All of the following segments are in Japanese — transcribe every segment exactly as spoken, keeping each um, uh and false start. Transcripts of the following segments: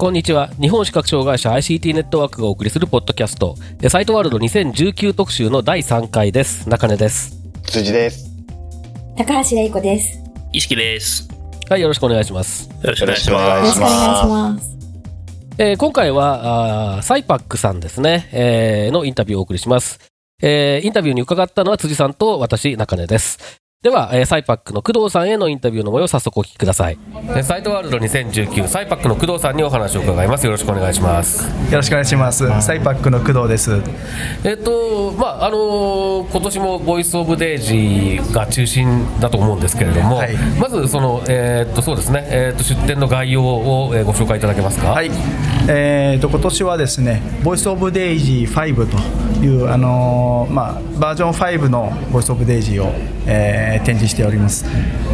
こんにちは。日本視覚障害者 アイシーティー ネットワークがお送りするポッドキャスト、サイトワールドにせんじゅうきゅう特集のだいさんかいです。中根です。辻です。高橋玲子です。意識です。はい、よろしくお願いします。よろしくお願いします。えー、今回はあサイパックさんですね、えー、のインタビューをお送りします。えー、インタビューに伺ったのは辻さんと私中根です。では、えー、サイパックの工藤さんへのインタビューの模様を早速お聞きください。サイトワールドにせんじゅうきゅうサイパックの工藤さんにお話を伺います。よろしくお願いします。よろしくお願いします。サイパックの工藤です。えっとまああのー、今年もボイスオブデイジーが中心だと思うんですけれども、はい、まずその、えー、っとそうですね、えー、っと出展の概要をご紹介いただけますか。はい、えー、っと今年はですねボイスオブデイジーファイブという、あのーまあ、バージョンファイブのボイスオブデイジーを、えー展示しております。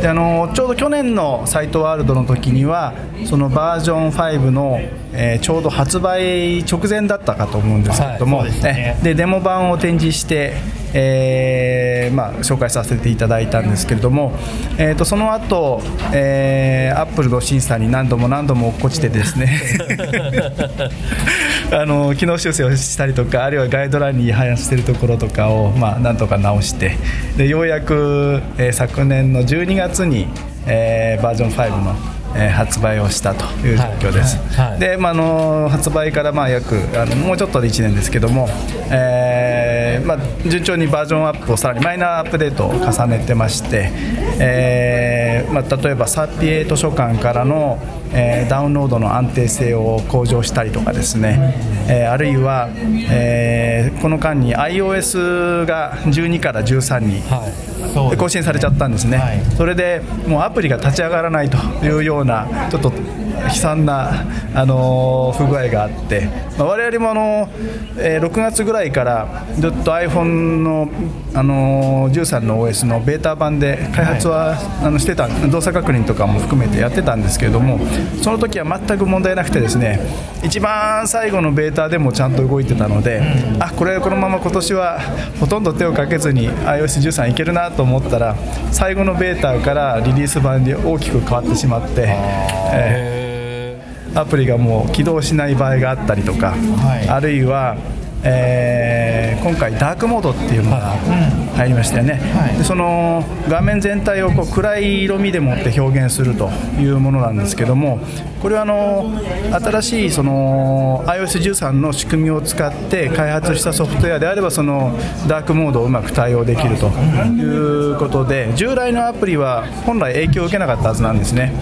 で、あのちょうど去年のサイトワールドの時にはそのバージョンファイブの、えー、ちょうど発売直前だったかと思うんですけれども、はい、そうですね。でデモ版を展示して、えーまあ、紹介させていただいたんですけれども、えー、とその後、えー、Apple の審査に何度も何度も落っこちてですねあの機能修正をしたりとか、あるいはガイドラインに違反しているところとかを、まあ、なんとか直して、でようやくえー、昨年のじゅうにがつに、えー、バージョンファイブの、えー、発売をしたという状況です。はいはいはい、で、まあのー、発売からまあ約あのもうちょっとでいちねんですけども、えーまあ、順調にバージョンアップをさらにマイナーアップデートを重ねてまして、えーまあ、例えばサーピエイト書簡からの、えー、ダウンロードの安定性を向上したりとかですね、えー、あるいは、えー、この間に iOS がじゅうにからじゅうさんに、はい更新されちゃったんですね。はい、それでもうアプリが立ち上がらないというようなちょっと悲惨な、あのー、不具合があって、まあ、我々も、あのーえー、ろくがつぐらいからずっと iPhone の、あのー、じゅうさんの オーエス のベータ版で開発は、はい、あのしてた動作確認とかも含めてやってたんですけれども、その時は全く問題なくてですね、一番最後のベータでもちゃんと動いてたので、うん、あこれこのまま今年はほとんど手をかけずに アイオーエスじゅうさん いけるなと思ったら、最後のベータからリリース版に大きく変わってしまって、えーアプリがもう起動しない場合があったりとか、はい、あるいは、えー、今回ダークモードっていうのが入りましたよね。はい、でその画面全体をこう暗い色味でもって表現するというものなんですけども、これはあの新しいその アイオーエスじゅうさん の仕組みを使って開発したソフトウェアであれば、そのダークモードをうまく対応できるということで、従来のアプリは本来影響を受けなかったはずなんですね。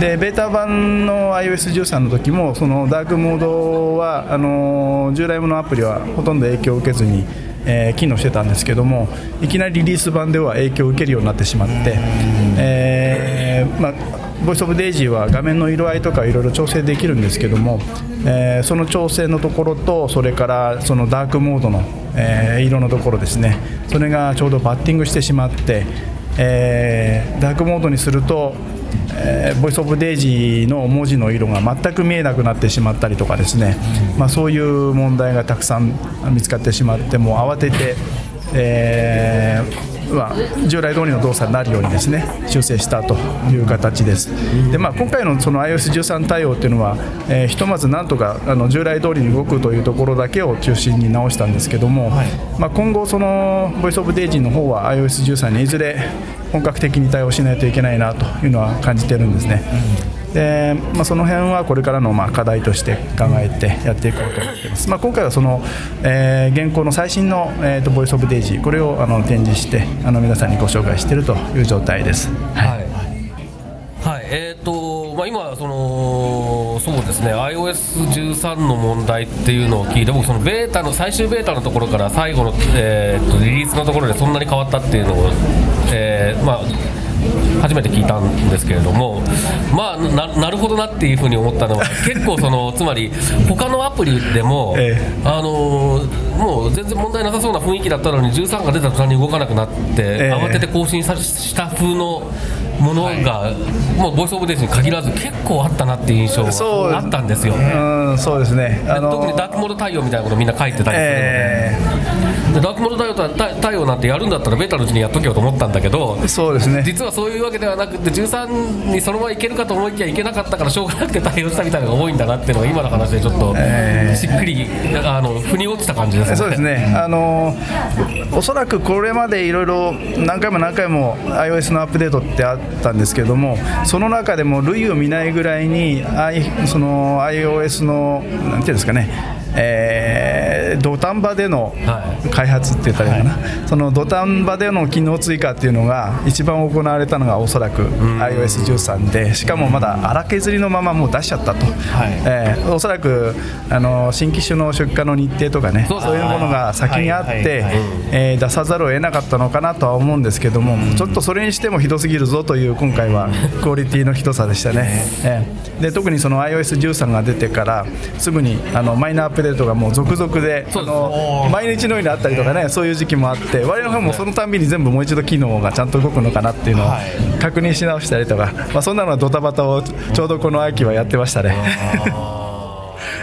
でベータ版の アイオーエスじゅうさん の時もそのダークモードはあの従来のアプリはほとんど影響を受けずに、えー、機能してたんですけども、いきなりリリース版では影響を受けるようになってしまって、えーまあボイスオブデイジーは画面の色合いとかいろいろ調整できるんですけども、えー、その調整のところと、それからそのダークモードの、えー、色のところですね、それがちょうどバッティングしてしまって、えー、ダークモードにすると、えー、ボイスオブデイジーの文字の色が全く見えなくなってしまったりとかですね、まあ、そういう問題がたくさん見つかってしまって、もう慌てて、えー従来通りの動作になるようにですね修正したという形です。で、まあ、今回のその アイオーエスじゅうさん 対応というのは、えー、ひとまずなんとかあの従来通りに動くというところだけを中心に直したんですけども、はいまあ、今後そのボイスオブデイジーの方は アイオーエスじゅうさん にいずれ本格的に対応しないといけないなというのは感じてるんですね。でまあ、その辺はこれからのまあ課題として考えてやっていこうと思っています。まあ、今回はその、えー、現行の最新の、えー、とボイスオブデイジー、これをあの展示してあの皆さんにご紹介しているという状態です。はい、はいはいえーとと、まあ、今そのそうですね アイオーエスじゅうさん の問題っていうのを聞いて、僕そのベータの最終ベータのところから最後の、えー、っとリリースのところでそんなに変わったっていうのを、えー、まあ初めて聞いたんですけれども、まあ な, なるほどなっていうふうに思ったのは結構そのつまり他のアプリでも、ええ、あのもう全然問題なさそうな雰囲気だったのにじゅうさんが出た途端に動かなくなって、ええ、慌てて更新した風のものが、はい、もうボイスオブデーションに限らず結構あったなっていう印象があったんですよね。うん、そうですね、あのー、特にダークモード対応みたいなことみんな書いてたりするので、えー、でダークモード対応、対応なんてやるんだったらベータのうちにやっとけよと思ったんだけど、そうですね、実はそういうわけではなくてじゅうさんにそのままいけるかと思いきやいけなかったからしょうがなくて対応したみたいなのが多いんだなっていうのが今の話でちょっとしっくり、えー、あの腑に落ちた感じですね。そうですね、あのー、おそらくこれまでいろいろ何回も何回も iOS のアップデートってあったんですけども、その中でも類を見ないぐらいにその iOS のなんていうんですかね、えー、土壇場での開発って言ったらいいかな、はい、その土壇場での機能追加っていうのが一番行われたのがおそらく アイオーエスじゅうさん で、しかもまだ荒削りのままもう出しちゃったと、はい、えー、おそらくあの新機種の出荷の日程とかね、そういうものが先にあって出さざるを得なかったのかなとは思うんですけども、ちょっとそれにしてもひどすぎるぞという今回はクオリティのひどさでしたね。えー、で特にその アイオーエスじゅうさん が出てからすぐにあのマイナーアップデートがもう続々で、あの毎日のようにあったりとかね、そういう時期もあって、我々の方もそのたんびに全部もう一度機能がちゃんと動くのかなっていうのを確認し直したりとか、まあ、そんなのはドタバタをちょうどこの秋はやってましたね。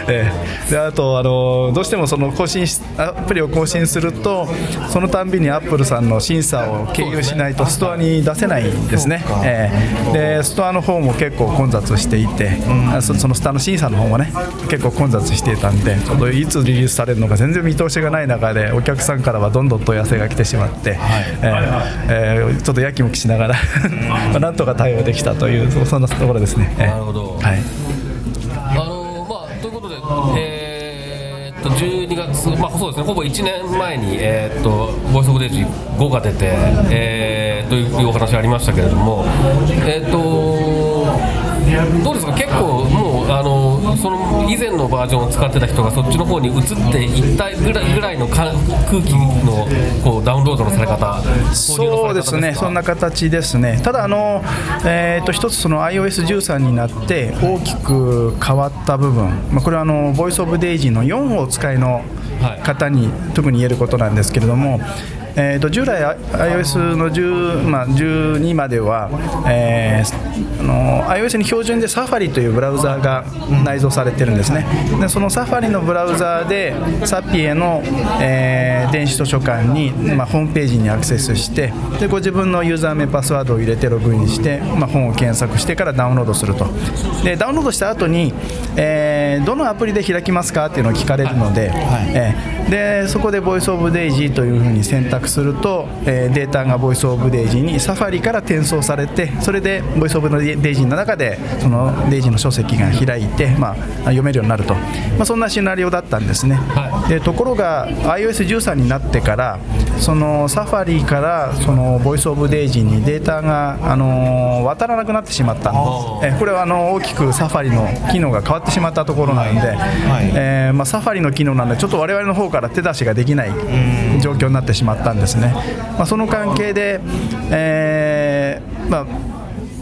えー、であと、あのー、どうしてもその更新しアプリを更新するとそのたんびにアップルさんの審査を経由しないとストアに出せないんですね。えー、でストアの方も結構混雑していて、うん、そ, そのストアの審査の方もね結構混雑していたんで、ちょっといつリリースされるのか全然見通しがない中でお客さんからはどんどん問い合わせが来てしまって、えー、ちょっとやきもきしながらなんとか対応できたという、そんなところですね。えー、なるほど、はい、えー、っとじゅうにがつ、まあそうですね、ほぼいちねんまえに、えー、っとボイスオブデージごが出て、えー、というお話ありましたけれども、えー、っとどうですか、結構もうあのその以前のバージョンを使ってた人がそっちの方に移っていったぐらいぐらいの空気のこうダウンロードのされ方、そうですね、そんな形ですね。ただあの、えー、と一つその アイオーエスじゅうさん になって大きく変わった部分、まあ、これはあのボイスオブデイジーのよんをお使いの方に特に言えることなんですけれども、えー、と従来 iOS のじゅう、まあ、じゅうにまでは、えー、あの iOS に標準でサファリというブラウザーが内蔵されてるんですね。でそのサファリのブラウザーでサピエの、えー、電子図書館に、まあ、ホームページにアクセスして、でご自分のユーザー名パスワードを入れてログインして、まあ、本を検索してからダウンロードすると。でダウンロードした後に、えー、どのアプリで開きますかっていうのを聞かれるので、はい、えー、でそこでボイスオブデイジーというふうに選択すると、えー、データがボイスオブデイジーにサファリから転送されて、それでボイスオブデイジーの中でそのデイジーの書籍が開いて、まあ、読めるようになると、まあ、そんなシナリオだったんですね。はい、でところが アイオーエスじゅうさん になってからそのサファリからそのボイスオブデイジーにデータが、あのー、渡らなくなってしまったんです。えこれはあの大きくサファリの機能が変わってしまったところなので、はい、えーまあ、サファリの機能なのでちょっと我々の方から手出しができない状況になってしまったんですね。まあ、その関係で、えーまあ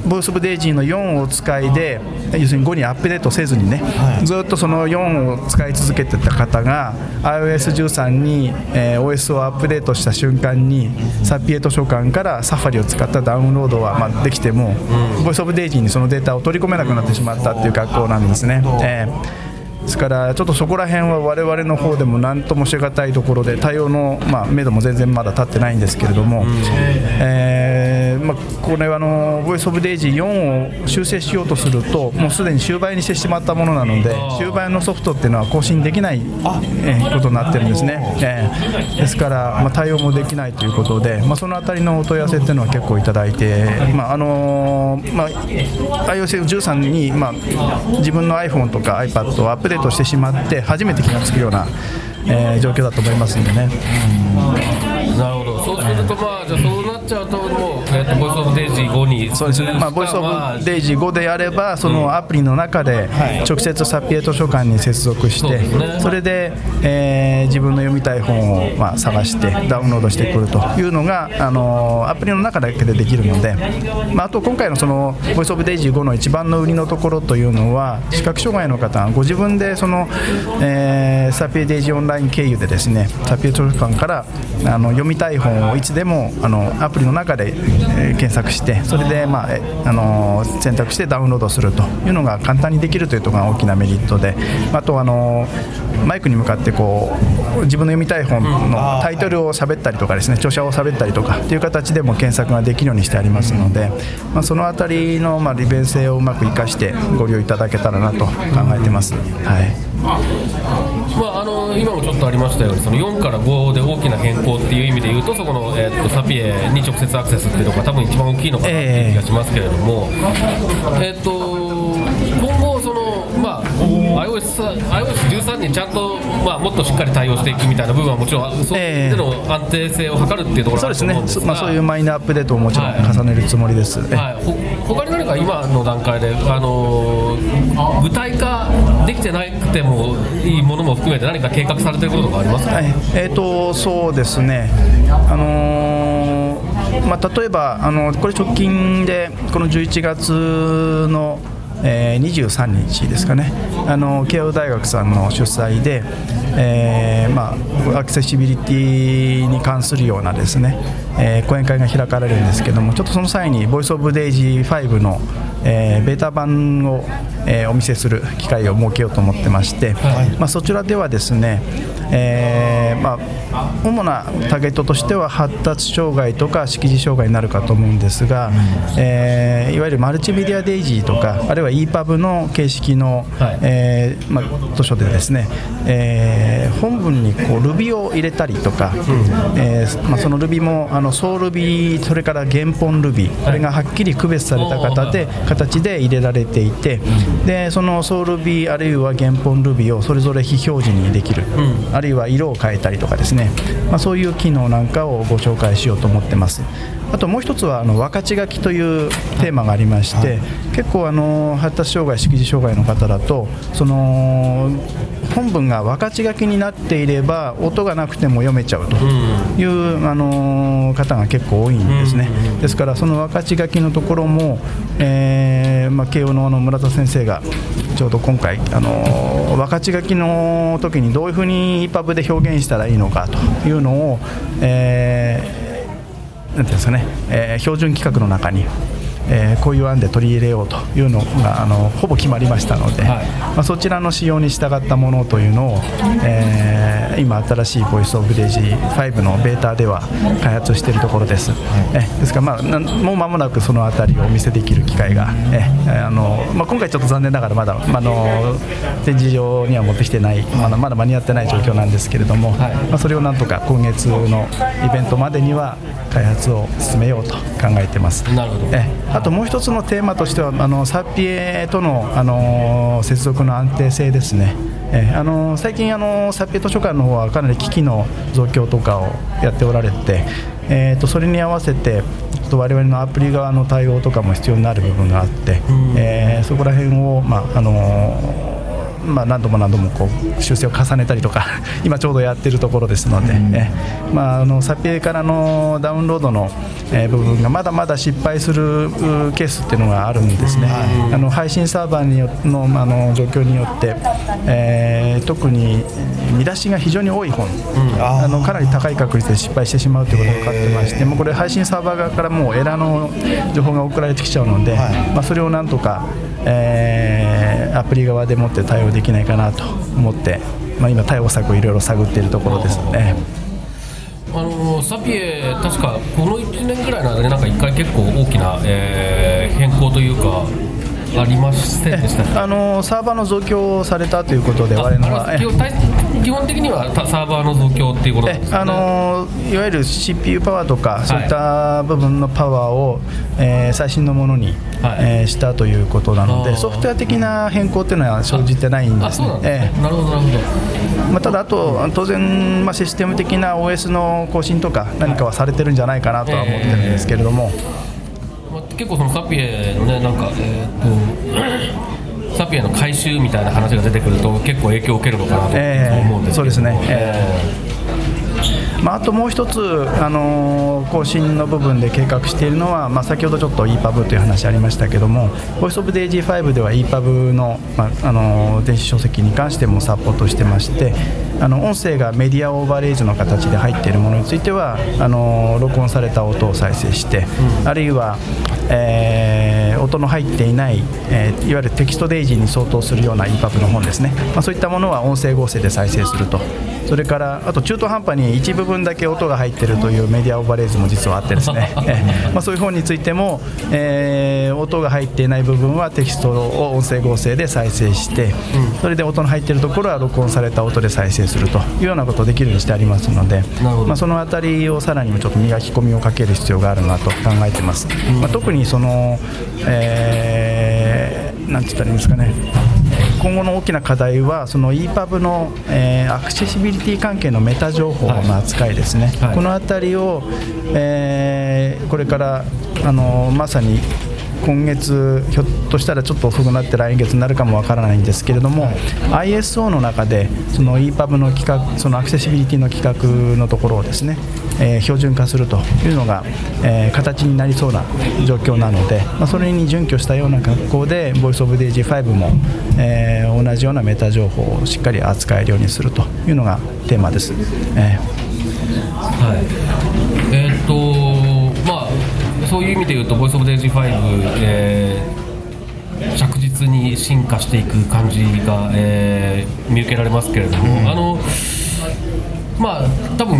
ボイスオブデイジーのよんを使いで、要するにごにアップデートせずにね、はい、ずっとそのよんを使い続けてた方が アイオーエスじゅうさん に、えー、オーエス をアップデートした瞬間にサピエ図書館からサファリを使ったダウンロードは、まあ、できても、うん、ボイスオブデイジーにそのデータを取り込めなくなってしまったっていう格好なんですね。えーですからちょっとそこら辺は我々の方でも何ともしがたいところで、対応のまあ目処も全然まだ立ってないんですけれども、えまあこれはあのボイスオブデイジーよんを修正しようとするともうすでに終売にしてしまったものなので、終売のソフトっていうのは更新できないことになってるんですね。えですからまあ対応もできないということで、まあそのあたりのお問い合わせっていうのは結構いただいて、まああのまあ アイオーエスじゅうさん にまあ自分の iPhone とか iPad をアップデートしてしまって初めて気がつくような、えー、状況だと思いますんでね。うん、なるほど。そうするとまあじゃあそうなっちゃうともう、えー、ボイスオブデイジーごに、そうですね、まあ、ボイスオブデイジーごでやれば、そのアプリの中で直接サピエ図書館に接続して、うん、はい、それで、えー、自分の読みたい本を、まあ、探してダウンロードしてくるというのが、あのー、アプリの中だけでできるので、まあ、あと今回のそのボイスオブデイジーごの一番の売りのところというのは、視覚障害の方はご自分でその、えー、サピエデイジーオンライン経由でですね、サピエ図書館からあの読みたい本をいつでもあのアプリの中で、えー、検索して、それで、まああのー、選択してダウンロードするというのが簡単にできるというところが大きなメリットで、あと、あのー、マイクに向かってこう自分の読みたい本のタイトルを喋ったりとかですね、著者を喋ったりとかという形でも検索ができるようにしてありますので、まあ、そのあたりのまあ利便性をうまく活かしてご利用いただけたらなと考えてます。はい。まあ、あの今もちょっとありましたように、そのよんからごで大きな変更っていう意味で言うと、そこの、えー、とサピエに直接アクセスっていうのが多分一番大きいのかなという気がしますけれども、えーえー、と今後その、まあ、iOS じゅうさん にちゃんと、まあ、もっとしっかり対応していくみたいな部分はもちろん、そういうの安定性を図るっていうところがあると思うんですが、そうですね、まあ、そういうマイナーアップデートをもちろん重ねるつもりです、はいはい、ほ他に何か今の段階で、あのー、具体化できてなくてもいいものも含めて何か計画されていることがありますか？はい、えーと、そうですね、あのーまあ、例えばあのこれ直近でこのじゅういちがつのえー、にじゅうさんにちですかね、あの慶応大学さんの主催で、えーまあ、アクセシビリティに関するようなですね、えー、講演会が開かれるんですけども、ちょっとその際にボイスオブデイジーごの、えー、ベータ版を、えー、お見せする機会を設けようと思ってまして、はい、まあ、そちらではですね、えーまあ、主なターゲットとしては発達障害とか識字障害になるかと思うんですが、えー、いわゆるマルチメディアデイジーとか、あるいはイーパブ の形式の、はい、えーまあ、図書でですね、えー、本文にこう Ruby を入れたりとか、うん、えーまあ、その Ruby もあの総 Ruby、 それから原本 Ruby、 これがはっきり区別された方で、はい、形で入れられていて、でその総 Ruby あるいは原本 Ruby をそれぞれ非表示にできる、うん、あるいは色を変えたりとかですね、まあ、そういう機能なんかをご紹介しようと思ってます。あともう一つはあの分かち書きというテーマがありまして、はい、結構あの発達障害、識字障害の方だと、その本文が分かち書きになっていれば音がなくても読めちゃうという、うん、あの方が結構多いんですね、うん、ですからその分かち書きのところも、えーまあ、慶応の村田先生がちょうど今回あの分かち書きの時にどういうふうに イーパブ で表現したらいいのかというのを、えーなんていうんですかね、えー、標準規格の中に、えー、こういう案で取り入れようというのがあのほぼ決まりましたので、はい、まあ、そちらの仕様に従ったものというのを、えー、今新しいボイスオブデイジーごのベータでは開発しているところです、はい、えですから、まあ、もう間もなくそのあたりをお見せできる機会が、えあの、まあ、今回ちょっと残念ながらまだ、まあ、の展示場には持ってきてない、まだ、まだ間に合ってない状況なんですけれども、はい、まあ、それをなんとか今月のイベントまでには開発を進めようと考えてます。なるほど。えあともう一つのテーマとしてはあのサピエとの、あのー、接続の安定性ですね。えあのー、最近あのー、サピエ図書館の方はかなり機器の増強とかをやっておられて、えー、とそれに合わせて我々のアプリ側の対応とかも必要になる部分があって、えー、そこら辺を、まああのーまあ、何度も何度もこう修正を重ねたりとか今ちょうどやってるところですので、え、まあ、あのサピエからのダウンロードのえ部分がまだまだ失敗するケースっていうのがあるんですね。あの配信サーバーによの、まあ、の状況によって、えー、特に見出しが非常に多い本、うん、あのかなり高い確率で失敗してしまうということが分かってまして、もうこれ配信サーバー側からもうエラーの情報が送られてきちゃうので、はい、まあ、それをなんとか、えー、アプリ側でもって対応できないかなと思って、まあ、今対応策をいろいろ探っているところですね。あのサピエ確かこのいちねんぐらいの間でなんかいっかい結構大きな、えー、変更というかありましてでしたね。あのサーバーの増強をされたということで、我々は基本的にはサーバーの増強ということなんですね。あのいわゆる シーピーユー パワーとか、はい、そういった部分のパワーを、えー、最新のものに、はい、えー、したということなので、ソフトウェア的な変更というのは生じてないんですね。ああ、そうなんですね。えー、なるほどなるほど。まあ、ただあと当然、まあ、システム的な オーエス の更新とか何かはされてるんじゃないかなとは思ってるんですけれども、はい、えー結構そのサピエのねなんかえー、っとサピエの回収みたいな話が出てくると結構影響を受けるのかなと思うんですけど、えー、そうですね、えーまあ、あともう一つ、あのー、更新の部分で計画しているのは、まあ、先ほどちょっと イーパブ という話ありましたけども Voice of Daisy ファイブでは イーパブ の、まああのー、電子書籍に関してもサポートしてまして、あの音声がメディアオーバーレイズの形で入っているものについてはあのー、録音された音を再生して、うん、あるいは、えー、音の入っていない、えー、いわゆるテキストデイジーに相当するような イーパブ の本ですね、まあ、そういったものは音声合成で再生すると、それからあと中途半端に一部分だけ音が入っているというメディアオーバーレイズも実はあってですねまあそういう本についても、えー、音が入っていない部分はテキストを音声合成で再生して、うん、それで音の入っているところは録音された音で再生するというようなことをできるようにしてありますので、まあ、そのあたりをさらにもちょっと磨き込みをかける必要があるなと考えています、うんまあ、特にその、えー、なんて言ったらいいんですかね、今後の大きな課題はその イーパブ の、えー、アクセシビリティ関係のメタ情報の扱いですね、はいはい、このあたりを、えー、これから、あのー、まさに今月ひょっとしたらちょっと遅くなって来月になるかもわからないんですけれども、はい、アイエスオー の中でその イーパブ の規格、そのアクセシビリティの規格のところをですね、えー、標準化するというのが、えー、形になりそうな状況なので、まあ、それに準拠したような格好で Voice of Daisy ファイブも、えー、同じようなメタ情報をしっかり扱えるようにするというのがテーマです、えーはい、えーっとまあそういう意味でいうと Voice of Daisy ファイブ、えー、着実に進化していく感じが、えー、見受けられますけれども、うん、あのまあ多分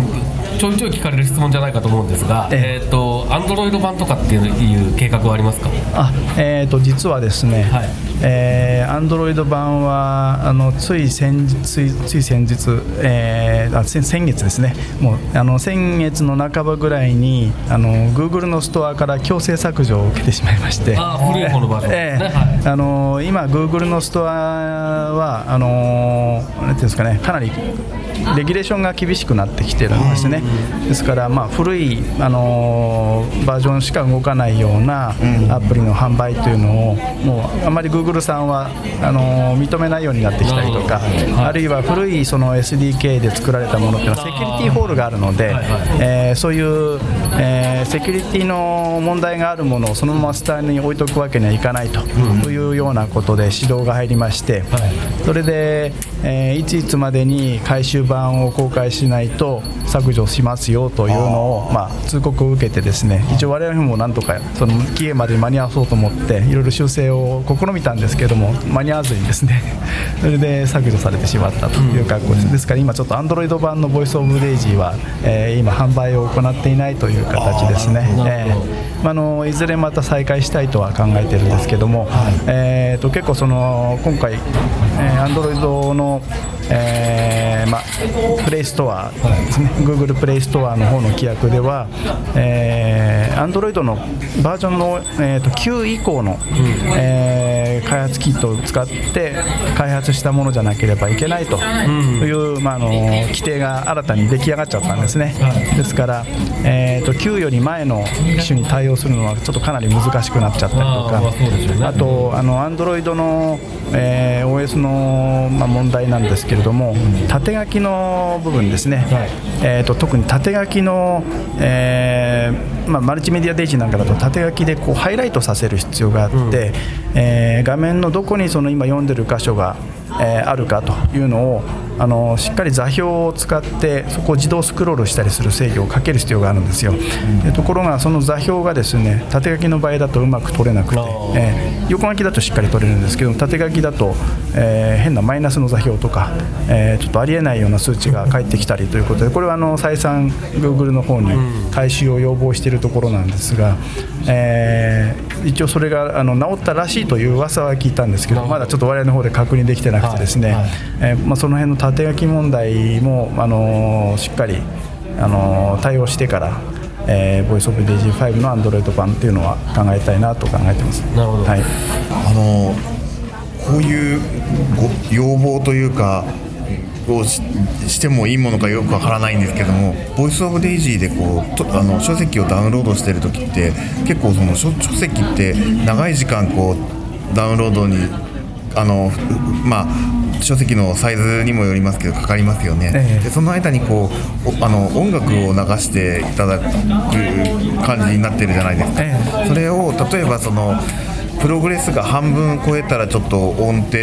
ちょいちょい聞かれる質問じゃないかと思うんですが、えー、えーと Android 版とかっていう計画はありますか？あ、えーと実はですね、はいえー、Android 版はあのつい先日、つい、つい先日、えー、あ先月ですね、もうあの先月の半ばぐらいにあの Google のストアから強制削除を受けてしまいまして、あ古い方のバージョンですね、えーはい、あの今 Google のストアはあのなんていうんですかね、かなりレギュレーションが厳しくなってきてるんですね、ですから、まあ、古い、あのー、バージョンしか動かないようなアプリの販売というのをもうあまり Google さんはあのー、認めないようになってきたりとか、あるいは古いその エスディーケー で作られたものというのはセキュリティホールがあるので、えー、そういう、えー、セキュリティの問題があるものをそのままスターに置いとくわけにはいかないというようなことで指導が入りまして、それで、えー、いついつまでに回収版を公開しないと削除しますよというのを、まあ、通告を受けてですね、一応我々もなんとかその期限までに間に合わそうと思っていろいろ修正を試みたんですけども間に合わずにですねそれで削除されてしまったという格好です、うん、ですから今ちょっと Android 版の Voice of Daisy は、えー、今販売を行っていないという形ですね、えーまあ、のいずれまた再開したいとは考えているんですけども、はいえー、と結構その今回、えー、Android のえーまあ、プレイストアですね、 Google プレイストアの方の規約では、えー、Android のバージョンの、えー、ときゅう以降の、うんえー、開発キットを使って開発したものじゃなければいけないという、うんまあ、あの規定が新たに出来上がっちゃったんですね、はい、ですから、えー、ときゅうより前の機種に対応するのはちょっとかなり難しくなっちゃったりとか あ, あ, そうですよね、あとあの Android の、えー、オーエス の、まあ、問題なんですけどども縦書きの部分ですね、はいえー、と特に縦書きの、えーまあ、マルチメディアデイジーなんかだと縦書きでこうハイライトさせる必要があって、うんえー、画面のどこにその今読んでる箇所が、えー、あるかというのをあのしっかり座標を使ってそこを自動スクロールしたりする制御をかける必要があるんですよ、うん、でところがその座標がですね縦書きの場合だとうまく取れなくて、えー、横書きだとしっかり取れるんですけど縦書きだと、えー、変なマイナスの座標とか、えー、ちょっとありえないような数値が返ってきたりということで、これはあの再三 Google の方に回収を要望しているところなんですが、えー、一応それがあの治ったらしいという噂は聞いたんですけど、まだちょっと我々の方で確認できてなくてですね、はいはいえーまあ、その辺の縦書き問題も、あのー、しっかり、あのー、対応してから、えー、Voice of Daisy ファイブの Android 版っていうのは考えたいなと考えてます。なるほど、はいあのー、こういうご要望というかを し, してもいいものかよくわからないんですけども、ボイスオブデイジーでこうとあの書籍をダウンロードしてるときって結構その 書, 書籍って長い時間こうダウンロードにあのまあ書籍のサイズにもよりますけどかかりますよね、ええ、でその間にこうあの音楽を流していただく感じになってるじゃないですか、ええ、それを例えばそのプログレスが半分超えたらちょっと音程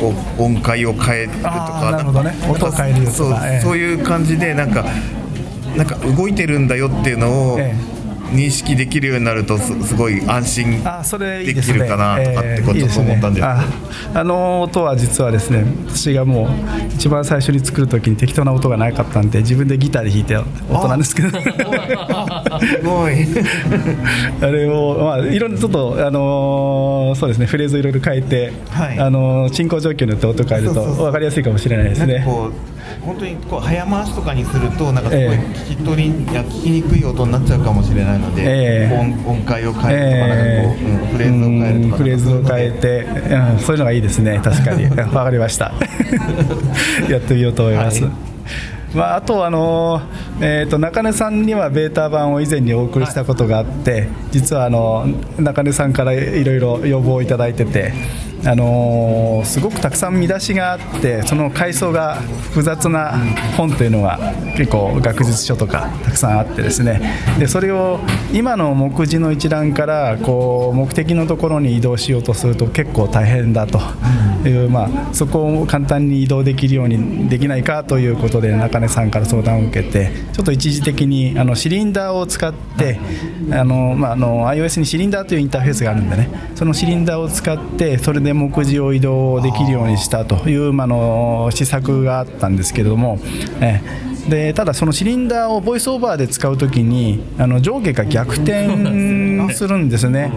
を音階を変えるとか、なるほどね、音を変えるとか、そう、ええ、そういう感じでなんか、なんか動いてるんだよっていうのを、ええ認識できるようになるとすごい安心できるかなとかってことを思ったんです。あ、あの音は実はですね、私がもう一番最初に作るときに適当な音がなかったんで自分でギターで弾いた音なんですけどすごいあれを、まあ、いろんなちょっと、あのー、そうですねフレーズをいろいろ変えて、はい、あのー、進行状況によって音変えると分かりやすいかもしれないですね。本当にこう早回しとかにするとなんかすごい聞き取りや聞きにくい音になっちゃうかもしれないので、えー、音, 音階を変えるとか、なんかこう、えー、フレーズを変えるとか、フレーズを変えて、うん、そういうのがいいですね。確かに分かりましたやってみようと思います、はい。まあ、あと、あのーえー、と中根さんにはベータ版を以前にお送りしたことがあって、はい、実はあの中根さんからいろいろ要望をいただいてて、あのー、すごくたくさん見出しがあってその階層が複雑な本というのが結構学術書とかたくさんあってですね、でそれを今の目次の一覧からこう目的のところに移動しようとすると結構大変だという、まあ、そこを簡単に移動できるようにできないかということで中根さんから相談を受けて、ちょっと一時的にあのシリンダーを使ってあの、まあ、あの iOS にシリンダーというインターフェースがあるんでね、そのシリンダーを使ってそれで目次を移動できるようにしたという、まあ、の施策があったんですけれども、えでただそのシリンダーをボイスオーバーで使うときにあの上下が逆転するんですね。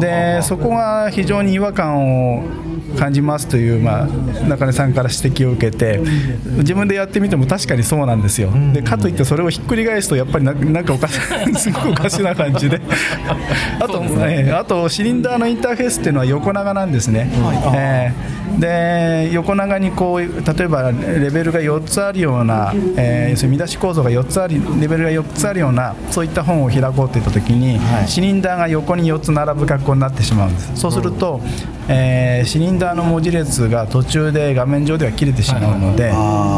でそこが非常に違和感を感じますという、まあ、中根さんから指摘を受けて自分でやってみても確かにそうなんですよ。でかといってそれをひっくり返すとやっぱりななんかおかしすごくおかしな感じであと、えー、あとシリンダーのインターフェースっていうのは横長なんですね、はい。えー、で横長にこう例えばレベルがよっつあるような、えー、要するに見出し構造がよっつありレベルがよっつあるようなそういった本を開こうといった時に、はい、シリンダーが横によっつ並ぶ格好になってしまうんです。そうすると、えー、シリンダーシリンダーの文字列が途中で画面上では切れてしまうので、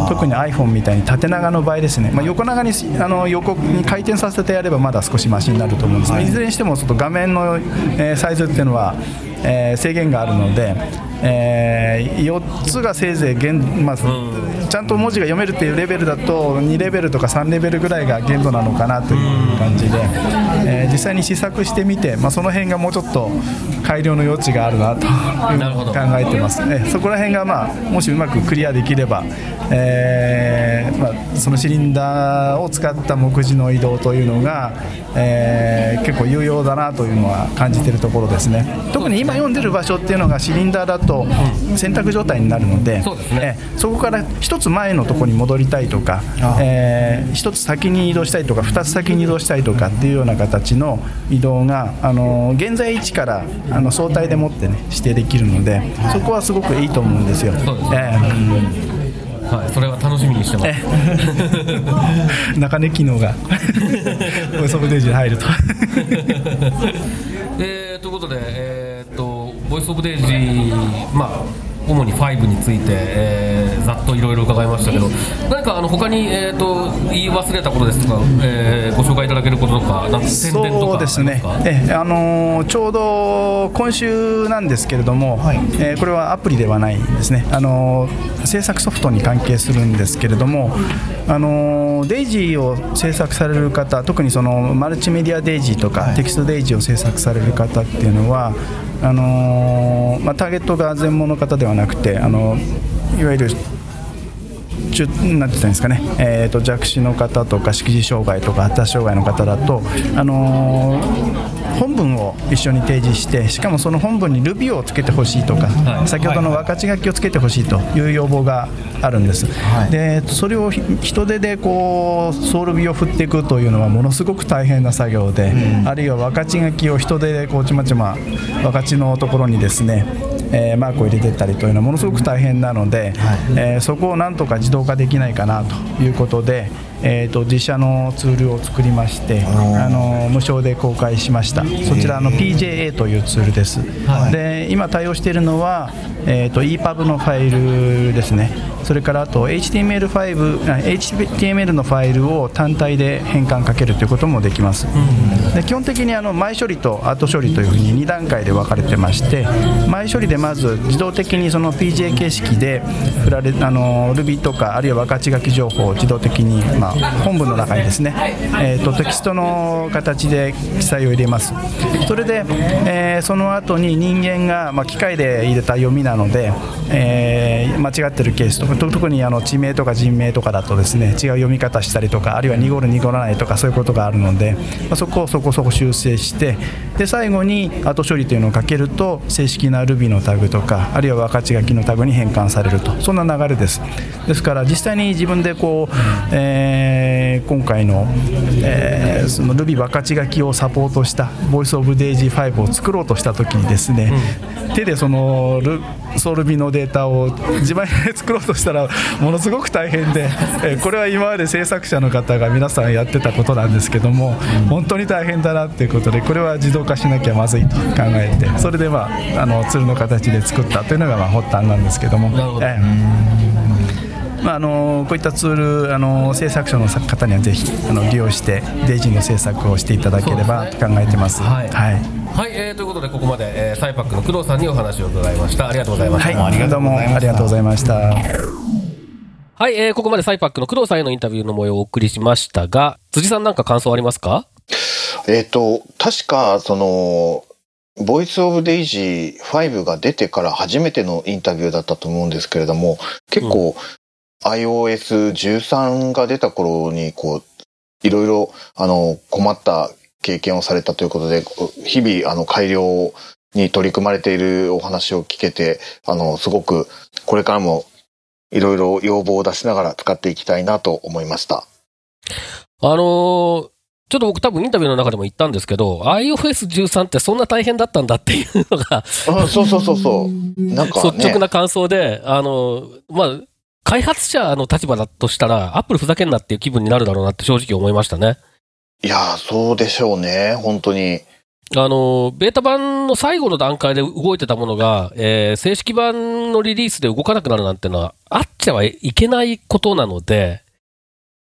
特に iPhone みたいに縦長の場合ですね、まあ、横長にあの横に回転させてやればまだ少しマシになると思うんですが、いずれにしてもちょっと画面の、えー、サイズっていうのは、えー、制限があるので、えー、よっつがせいぜい限、まあ、ちゃんと文字が読めるっていうレベルだとにレベルとかさんレベルぐらいが限度なのかなという感じで、えー、実際に試作してみて、まあ、その辺がもうちょっと改良の余地があるなという考えてますね。そこら辺が、まあ、もしうまくクリアできれば、えーまあ、そのシリンダーを使った目次の移動というのが、えー、結構有用だなというのは感じているところですね。特に今読んでる場所っていうのがシリンダーだと選択状態になるので、 そうですね、えそこから一つ前のところに戻りたいとか、えー、一つ先に移動したいとか二つ先に移動したいとかっていうような形の移動が、あのー、現在位置からあの相対でもってね指定できるので、そこはすごくいいと思うんですよ。そうですね、えーはい、それは楽しみにしてます中根機能がボイスオブデイジーに入ると、えー、ということで、えー、っとボイスオブデイジー、まあ、主にごについて、えー、ざっといろいろ伺いましたけど、何かあの他に、えー、と言い忘れたことですとか、えー、ご紹介いただけることとか、なんか宣伝とか。そうですね、え、あのー、ちょうど今週なんですけれども、はい、えー、これはアプリではないんですね、あのー、制作ソフトに関係するんですけれども、あのー、デイジーを制作される方、特にそのマルチメディアデイジーとか、はい、テキストデイジーを制作される方っていうのは、あのーまあ、ターゲットが全盲の方ではなくて、あのいわゆる中なんて言ったんですかね、えー、と弱視の方とか色字障害とか発達障害の方だと、あのー、本文を一緒に提示して、しかもその本文に Ruby をつけてほしいとか、はい、先ほどの分かち書きをつけてほしいという要望があるんです、はい。でそれを人手でこうソウルビを振っていくというのはものすごく大変な作業で、うん、あるいは分かち書きを人手でこうちまちま分かちのところにですね、えー、マークを入れていったりというのはものすごく大変なので、はいえー、そこをなんとか自動化できないかなということで、えー、と自社のツールを作りましてあの無償で公開しました。そちらの ピージェーエー というツールです、はい、で今対応しているのは、えー、と イーパブ のファイルですね。それからあと エイチティーエムエル ファイル エイチティーエムエル のファイルを単体で変換かけるということもできます、うん、で基本的にあの前処理と後処理というふうにに段階で分かれてまして、前処理でまず自動的にその ピージェー 形式で振られあの Ruby とかあるいは分かち書き情報を自動的に、まあ本文の中にですね、えー、とテキストの形で記載を入れます。それで、えー、その後に人間が、まあ、機械で入れた読みなので、えー、間違ってるケースとか特にあの地名とか人名とかだとですね違う読み方したりとかあるいは濁る濁らないとかそういうことがあるので、まあ、そこをそこそこ修正してで最後に後処理というのをかけると正式な Ruby のタグとかあるいは分かち書きのタグに変換されると、そんな流れです。ですから実際に自分でこう、えー今回の、えー、その Ruby 分かち書きをサポートした Voice of Daisy ファイブを作ろうとした時にですね、うん、手でそのソルビのデータを自前で作ろうとしたらものすごく大変で、えー、これは今まで制作者の方が皆さんやってたことなんですけども、うん、本当に大変だなということでこれは自動化しなきゃまずいと考えて、それで、まあ、あのツールの形で作ったというのがまあ発端なんですけども、なるほど、えーまあ、あのこういったツールあの制作者の方にはぜひあの利用してデイジーの制作をしていただければと考えてます。はい、はいはい、えー、ということでここまで、えー、サイパックの工藤さんにお話を伺いました。ありがとうございました、はい、どうもありがとうございました。はい、えー、ここまでサイパックの工藤さんへのインタビューの模様をお送りしましたが、辻さんなんか感想ありますか？えーと確かそのボイスオブデイジーファイブが出てから初めてのインタビューだったと思うんですけれども、結構、うんアイオーエスじゅうさん が出た頃にこういろいろあの困った経験をされたということで、日々あの改良に取り組まれているお話を聞けて、あのすごくこれからもいろいろ要望を出しながら使っていきたいなと思いました。あのーちょっと僕多分インタビューの中でも言ったんですけど、 アイオーエスじゅうさん ってそんな大変だったんだっていうのがあそうそうそうそうなんか、ね、率直な感想で、あのー、まあ開発者の立場だとしたら、アップルふざけんなっていう気分になるだろうなって正直思いましたね。いやー、そうでしょうね、本当に。あの、ベータ版の最後の段階で動いてたものが、えー、正式版のリリースで動かなくなるなんてのは、あっちゃはいけないことなので、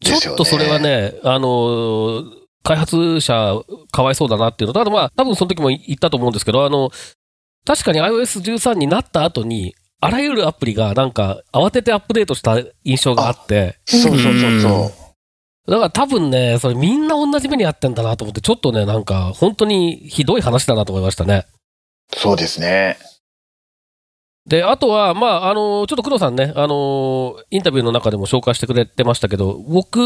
ちょっとそれはね、あのー、開発者かわいそうだなっていうのと、あとまあ、多分その時も言ったと思うんですけど、あの、確かに アイオーエスじゅうさん になった後に、あらゆるアプリがなんか慌ててアップデートした印象があって。そうそうそうそう。だから多分ね、それみんな同じ目にあってんだなと思って、ちょっとね、なんか本当にひどい話だなと思いましたね。そうですね。で、あとは、まあ、あの、ちょっと工藤さんね、あの、インタビューの中でも紹介してくれてましたけど、僕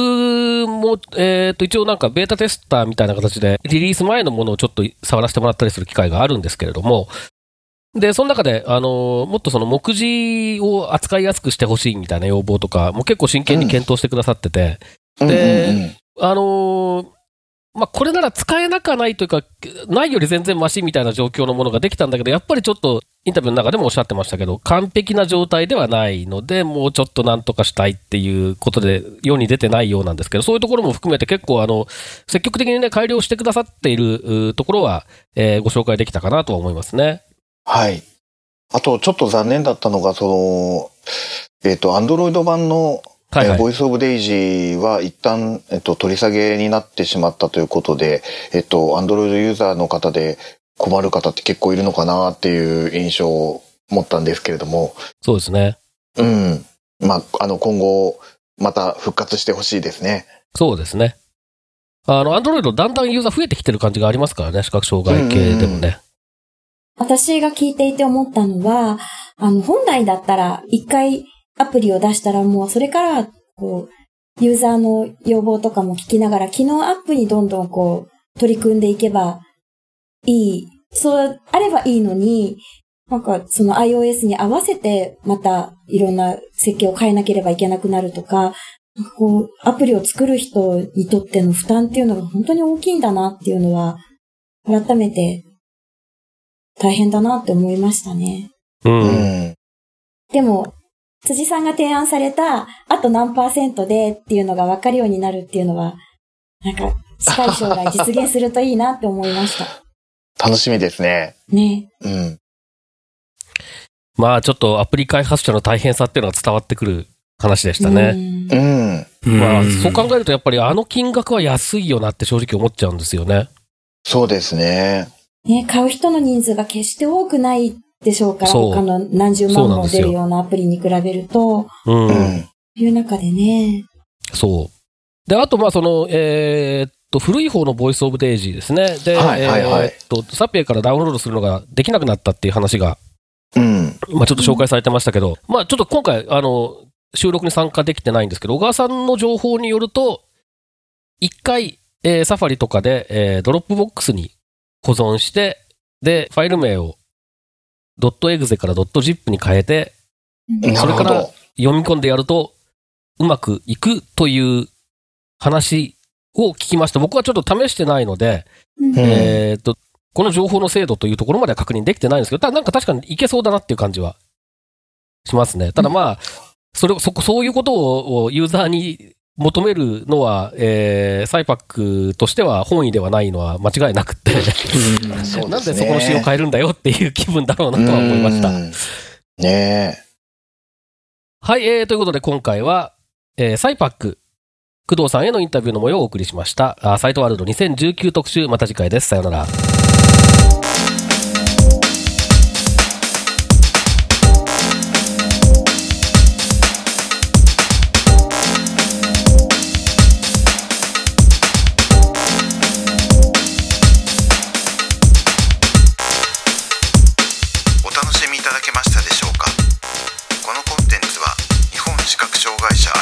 も、えっと、一応なんかベータテスターみたいな形で、リリース前のものをちょっと触らせてもらったりする機会があるんですけれども、で、その中で、あのー、もっとその目次を扱いやすくしてほしいみたいな要望とか、もう結構真剣に検討してくださってて、うん、で、うんうんうん、あのー、まあ、これなら使えなくはないというか、ないより全然マシみたいな状況のものができたんだけど、やっぱりちょっとインタビューの中でもおっしゃってましたけど、完璧な状態ではないので、もうちょっとなんとかしたいっていうことで、世に出てないようなんですけど、そういうところも含めて結構、あの、積極的にね、改良してくださっているところは、えー、ご紹介できたかなとは思いますね。はい。あと、ちょっと残念だったのが、その、えっと、Android 版の、はいはい、えー、Voice of Daisy は一旦、えっと、取り下げになってしまったということで、えっと、Android ユーザーの方で困る方って結構いるのかなっていう印象を持ったんですけれども。そうですね。うん。まあ、あの、今後、また復活してほしいですね。そうですね。あの、Android だんだんユーザー増えてきてる感じがありますからね、視覚障害系でもね。うんうん、私が聞いていて思ったのは、あの、本来だったら、一回アプリを出したらもう、それから、こう、ユーザーの要望とかも聞きながら、機能アップにどんどんこう、取り組んでいけばいい。そう、あればいいのに、なんか、その iOS に合わせて、また、いろんな設計を変えなければいけなくなるとか、こう、アプリを作る人にとっての負担っていうのが本当に大きいんだなっていうのは、改めて、大変だなって思いましたね。うんうん、でも辻さんが提案されたあと何パーセントでっていうのが分かるようになるっていうのはなんか近い将来実現するといいなって思いました楽しみですね。ね、うん、まあちょっとアプリ開発者の大変さっていうのが伝わってくる話でしたね。うん、まあそう考えるとやっぱりあの金額は安いよなって正直思っちゃうんですよね。そうですね。ね、買う人の人数が決して多くないでしょうから、他の何十万も出るようなアプリに比べると、うん、いう中でね。そう。であとまあそのえー、っと古い方のボイスオブデイジーですね。で、はいはいはい、えー、っとサピエからダウンロードするのができなくなったっていう話が、うん、まあちょっと紹介されてましたけど、うん、まあちょっと今回あの収録に参加できてないんですけど、小川さんの情報によると、一回、えー、サファリとかで、えー、ドロップボックスに保存して、で、ファイル名を .exe から .zip に変えて、それから読み込んでやるとうまくいくという話を聞きました。僕はちょっと試してないので、うん、えー、っと、この情報の精度というところまでは確認できてないんですけど、ただなんか確かにいけそうだなっていう感じはしますね。ただまあ、うんそれ、そこ、そういうことをユーザーに求めるのは、えー、サイパックとしては本意ではないのは間違いなくってうんそうですね、なんでそこの仕様を変えるんだよっていう気分だろうなとは思いました。うんねえ。はい、えー、ということで今回は、えー、サイパック、工藤さんへのインタビューの模様をお送りしました。あ、サイトワールドにせんじゅうきゅう特集、また次回です。さよなら。いただけましたでしょうか。このコンテンツは日本視覚障害者